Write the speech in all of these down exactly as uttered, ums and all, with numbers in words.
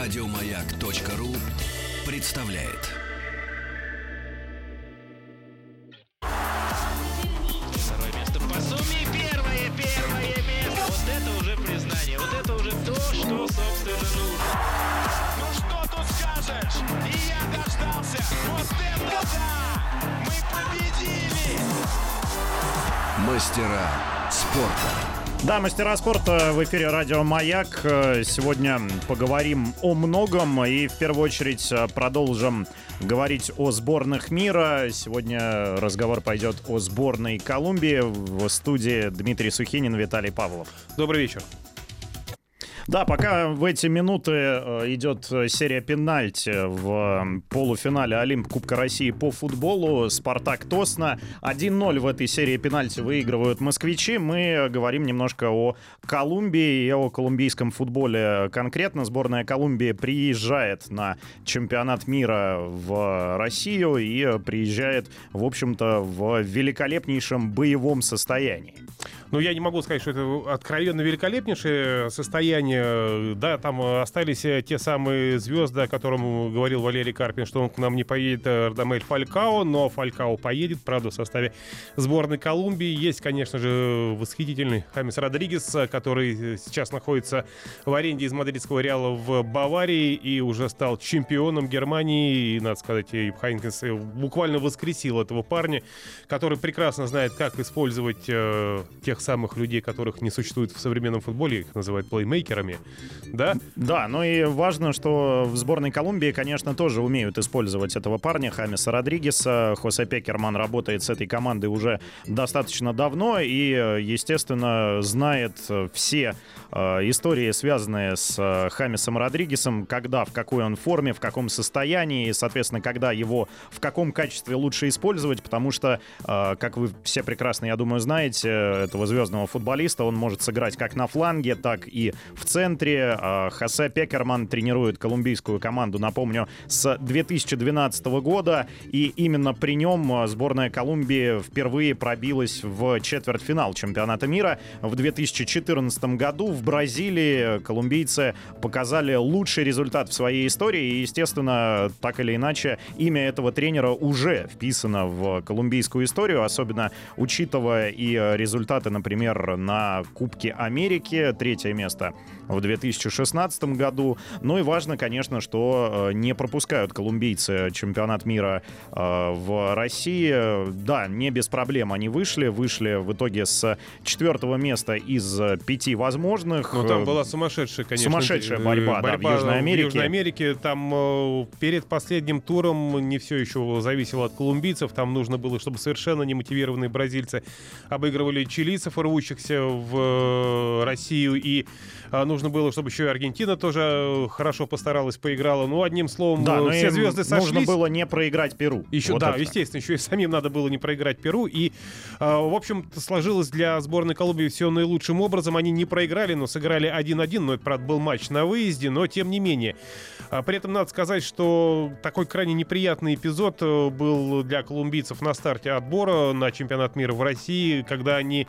Радио Маяк.ру представляет. Второе место по сумме. Первое, первое место. Вот это уже признание. Вот это уже то, что, собственно, нужно. Ну что тут скажешь? И я дождался. Вот это да! Мы победили! Мастера спорта. Да, мастера спорта в эфире Радио Маяк. Сегодня поговорим о многом и в первую очередь продолжим говорить о сборных мира. Сегодня разговор пойдет о сборной Колумбии. В студии Дмитрий Сухинин, Виталий Павлов. Добрый вечер. Да, пока в эти минуты идет серия пенальти в полуфинале Олимп Кубка России по футболу. Спартак Тосно. один ноль в этой серии пенальти выигрывают москвичи. Мы говорим немножко о Колумбии и о колумбийском футболе конкретно. Сборная Колумбии приезжает на чемпионат мира в Россию и приезжает, в общем-то, в великолепнейшем боевом состоянии. Ну, я не могу сказать, что это откровенно великолепнейшее состояние. Да, там остались те самые звезды, о котором говорил Валерий Карпин, что он к нам не поедет, Радамель Фалькао, но Фалькао поедет, правда, в составе сборной Колумбии. Есть, конечно же, восхитительный Хамес Родригес, который сейчас находится в аренде из мадридского Реала в Баварии и уже стал чемпионом Германии. И, надо сказать, и Хайнкес буквально воскресил этого парня, который прекрасно знает, как использовать тех самых людей, которых не существует в современном футболе, их называют плеймейкерами, да? Да, ну и важно, что в сборной Колумбии, конечно, тоже умеют использовать этого парня, Хамеса Родригеса. Хосе Пекерман работает с этой командой уже достаточно давно и, естественно, знает все э, истории, связанные с э, Хамесом Родригесом, когда, в какой он форме, в каком состоянии, и, соответственно, когда его, в каком качестве лучше использовать, потому что, э, как вы все прекрасно, я думаю, знаете, этого звездного футболиста. Он может сыграть как на фланге, так и в центре. Хосе Пекерман тренирует колумбийскую команду, напомню, с две тысячи двенадцатого года. И именно при нем сборная Колумбии впервые пробилась в четвертьфинал чемпионата мира. В две тысячи четырнадцатом году в Бразилии колумбийцы показали лучший результат в своей истории. И, естественно, так или иначе, имя этого тренера уже вписано в колумбийскую историю, особенно учитывая и результаты, например, на Кубке Америки, третье место в две тысячи шестнадцатом году. Ну и важно, конечно, что не пропускают колумбийцы чемпионат мира в России. Да, не без проблем они вышли. Вышли в итоге с четвертого места из пяти возможных. Ну, там была сумасшедшая, конечно. Сумасшедшая борьба, борьба да, в Южной Америке. В Южной Америке там перед последним туром не все еще зависело от колумбийцев. Там нужно было, чтобы совершенно немотивированные бразильцы обыгрывали чилийцев, рвущихся в Россию, и а, нужно было, чтобы еще и Аргентина тоже хорошо постаралась, поиграла. Ну, одним словом, да, все ну, звезды сошлись. Нужно было не проиграть Перу. Еще, вот да, это. Естественно, еще и самим надо было не проиграть Перу. И, а, в общем-то, сложилось для сборной Колумбии все наилучшим образом. Они не проиграли, но сыграли один-один. Но это, правда, был матч на выезде, но тем не менее. А, при этом надо сказать, что такой крайне неприятный эпизод был для колумбийцев на старте отбора на чемпионат мира в России, когда они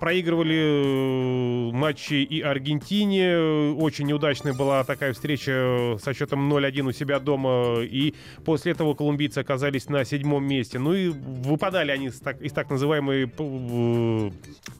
проигрывали матчи и Аргентине. Очень неудачная была такая встреча со счетом ноль-один у себя дома. И после этого колумбийцы оказались на седьмом месте. Ну и выпадали они из так, из так называемой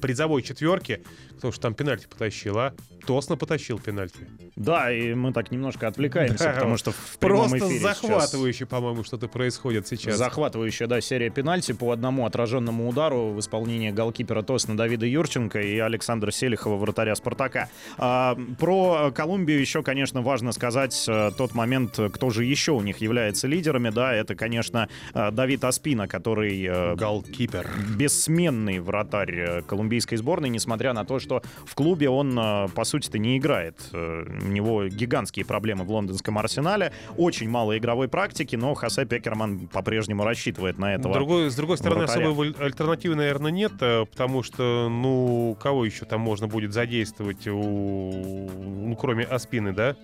призовой четверки. Потому что там пенальти потащил, а? Тосно потащил пенальти. Да, и мы так немножко отвлекаемся, да, потому что в прямом эфире сейчас... Просто захватывающе, по-моему, что-то происходит сейчас. Захватывающая, да, серия пенальти по одному отраженному удару в исполнении голкипера Тосно Давида Юрченко и Александра Селихова, вратаря «Спартака». А, про Колумбию еще, конечно, важно сказать тот момент, кто же еще у них является лидерами. Да, это, конечно, Давид Оспина, который... голкипер. Бессменный вратарь колумбийской сборной, несмотря на то, что в клубе он, по сути-то, не играет. У него гигантские проблемы в лондонском «Арсенале», очень мало игровой практики, но Хосе Пекерман по-прежнему рассчитывает на этого другой, С другой стороны, вратаря. Особой альтернативы, наверное, нет, потому что, ну, кого еще там можно будет задействовать, у... ну, кроме Оспины, да?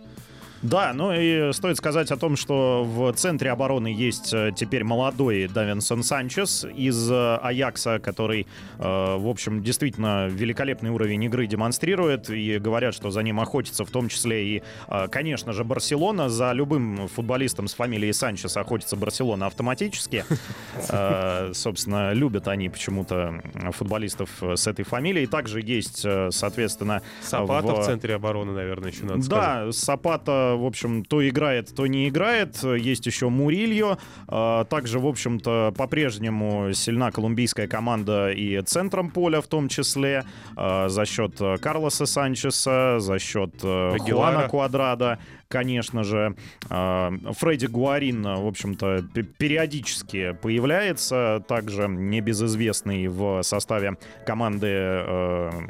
Да, ну и стоит сказать о том, что в центре обороны есть теперь молодой Давинсон Санчес из Аякса, который, в общем, действительно великолепный уровень игры демонстрирует. И говорят, что за ним охотится в том числе и, конечно же, Барселона. За любым футболистом с фамилией Санчес охотится Барселона автоматически. Собственно, любят они почему-то футболистов с этой фамилией. Также есть, соответственно... Сапата в... в центре обороны, наверное, еще надо сказать. Да, Сапата, в общем, то играет, то не играет. Есть еще Мурильо. Также, в общем-то, по-прежнему сильна колумбийская команда и центром поля в том числе. За счет Карлоса Санчеса, за счет Хуана Куадрадо, конечно же. Фредди Гуарин, в общем-то, периодически появляется. Также небезызвестный в составе команды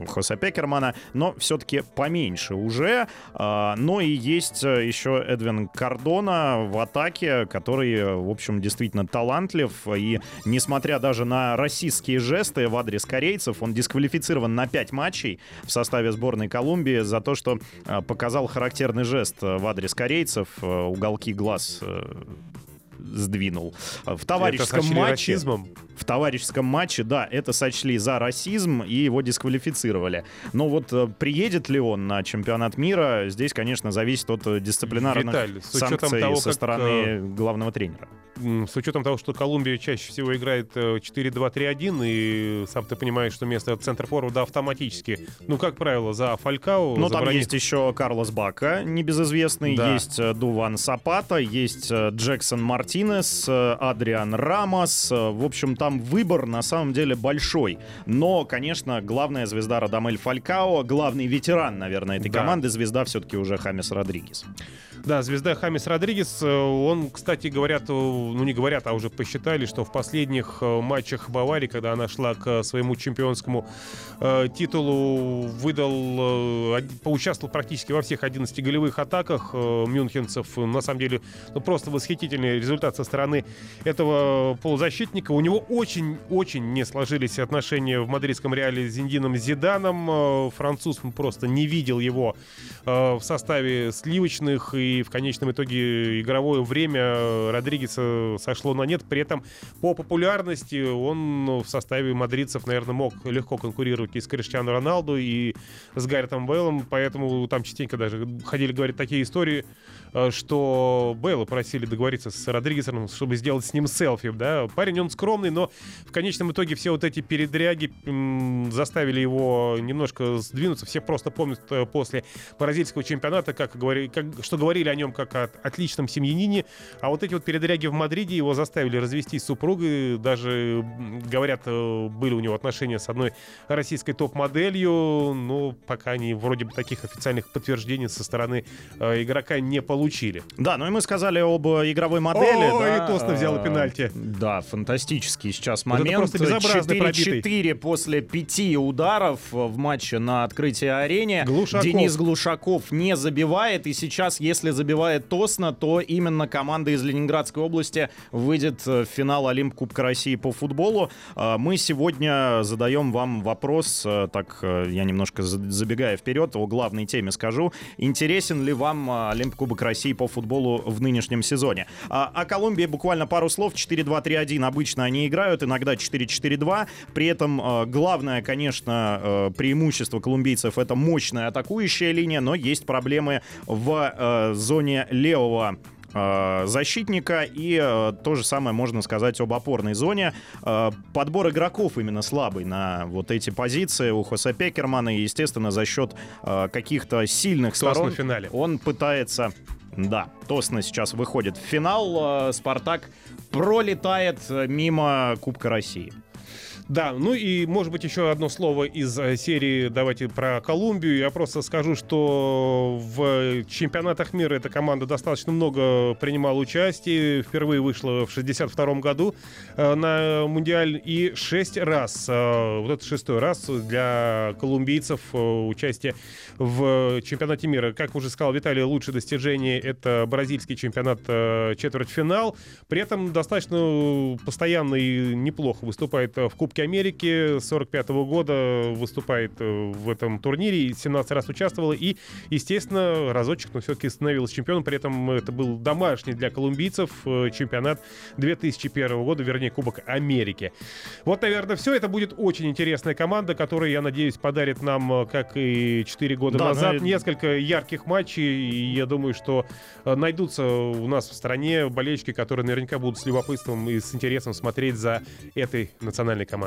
Хосе Пекермана. Но все-таки поменьше уже. Но и есть еще Эдвин Кардона в атаке, который, в общем, действительно талантлив. И несмотря даже на расистские жесты в адрес корейцев, он дисквалифицирован на пять матчей в составе сборной Колумбии за то, что показал характерный жест в адрес корейцев, уголки глаз сдвинул. В товарищеском матче... Расизмом. В товарищеском матче, да, это сочли за расизм и его дисквалифицировали. Но вот приедет ли он на чемпионат мира, здесь, конечно, зависит от дисциплинарных Виталий, санкций того, со стороны как... главного тренера. С учетом того, что Колумбия чаще всего играет четыре-два-три-один, и сам ты понимаешь, что место центр-форварда автоматически, ну, как правило, за Фалькао. Ну, там брони... есть еще Карлос Бака, небезызвестный, да. Есть Дуван Сапата, есть Джексон Мартинес, Адриан Рамос. В общем-то, там выбор на самом деле большой. Но, конечно, главная звезда Радамель Фалькао, главный ветеран, наверное, этой да. команды, звезда все-таки уже Хамес Родригес. Да, звезда Хамес Родригес. Он, кстати, говорят, ну не говорят, а уже посчитали, что в последних матчах Баварии, когда она шла к своему чемпионскому э, титулу, выдал, э, поучаствовал практически во всех одиннадцати голевых атаках э, мюнхенцев. На самом деле, ну, просто восхитительный результат со стороны этого полузащитника. У него очень-очень не сложились отношения в мадридском Реале с Зинедином Зиданом. Француз просто не видел его в составе сливочных, и в конечном итоге игровое время Родригеса сошло на нет. При этом по популярности он в составе мадридцев, наверное, мог легко конкурировать и с Криштиану Роналду, и с Гаретом Бэйлом, поэтому там частенько даже ходили говорить такие истории, что Бэйла просили договориться с Родригесом, чтобы сделать с ним селфи, да. Парень, он скромный, но в конечном итоге все вот эти передряги м- заставили его немножко сдвинуться. Все просто помнят после бразильского чемпионата, как говори, как, что говорили о нем как о отличном семьянине, а вот эти вот передряги в Мадриде его заставили развестись с супругой. Даже, говорят, были у него отношения с одной российской топ-моделью, но пока они вроде бы таких официальных подтверждений со стороны э, игрока не получили. Да, ну и мы сказали об игровой модели. О, да, и Тосно взяла пенальти. Да, фантастический сейчас момент. четыре-четыре после пяти ударов в матче на открытии арене. Глушаков. Денис Глушаков не забивает. И сейчас, если забивает Тосно, то именно команда из Ленинградской области выйдет в финал Олимп Кубка России по футболу. Мы сегодня задаем вам вопрос, так я немножко забегая вперед, о главной теме скажу. Интересен ли вам Олимп Кубок России по футболу в нынешнем сезоне? О Колумбии буквально пару слов. четыре-два-три-один обычно они играют, иногда четыре-четыре-два. При этом главное, конечно, преимущество колумбийцев — это мощная атакующая линия, но есть проблемы в зоне левого защитника, и э, то же самое можно сказать об опорной зоне. Э, подбор игроков именно слабый на вот эти позиции у Хосе Пекермана, и, естественно, за счет э, каких-то сильных Тосно сторон в финале. Он пытается... Да, Тосно сейчас выходит в финал, э, Спартак пролетает мимо Кубка России. Да, ну и, может быть, еще одно слово из серии «Давайте про Колумбию». Я просто скажу, что в чемпионатах мира эта команда достаточно много принимала участие. Впервые вышла в шестьдесят втором году на Мундиаль. И шесть раз, вот это шестой раз для колумбийцев участие в чемпионате мира. Как уже сказал Виталий, лучшее достижение — это бразильский чемпионат, четвертьфинал. При этом достаточно постоянно и неплохо выступает в Кубке Кубке Америки сорок пятого года выступает в этом турнире, семнадцать раз участвовала и, естественно, разочек, но все-таки становилась чемпионом. При этом это был домашний для колумбийцев чемпионат две тысячи первого года, вернее, Кубок Америки. Вот, наверное, все. Это будет очень интересная команда, которая, я надеюсь, подарит нам, как и четыре года да, назад, но... несколько ярких матчей. И я думаю, что найдутся у нас в стране болельщики, которые наверняка будут с любопытством и с интересом смотреть за этой национальной командой.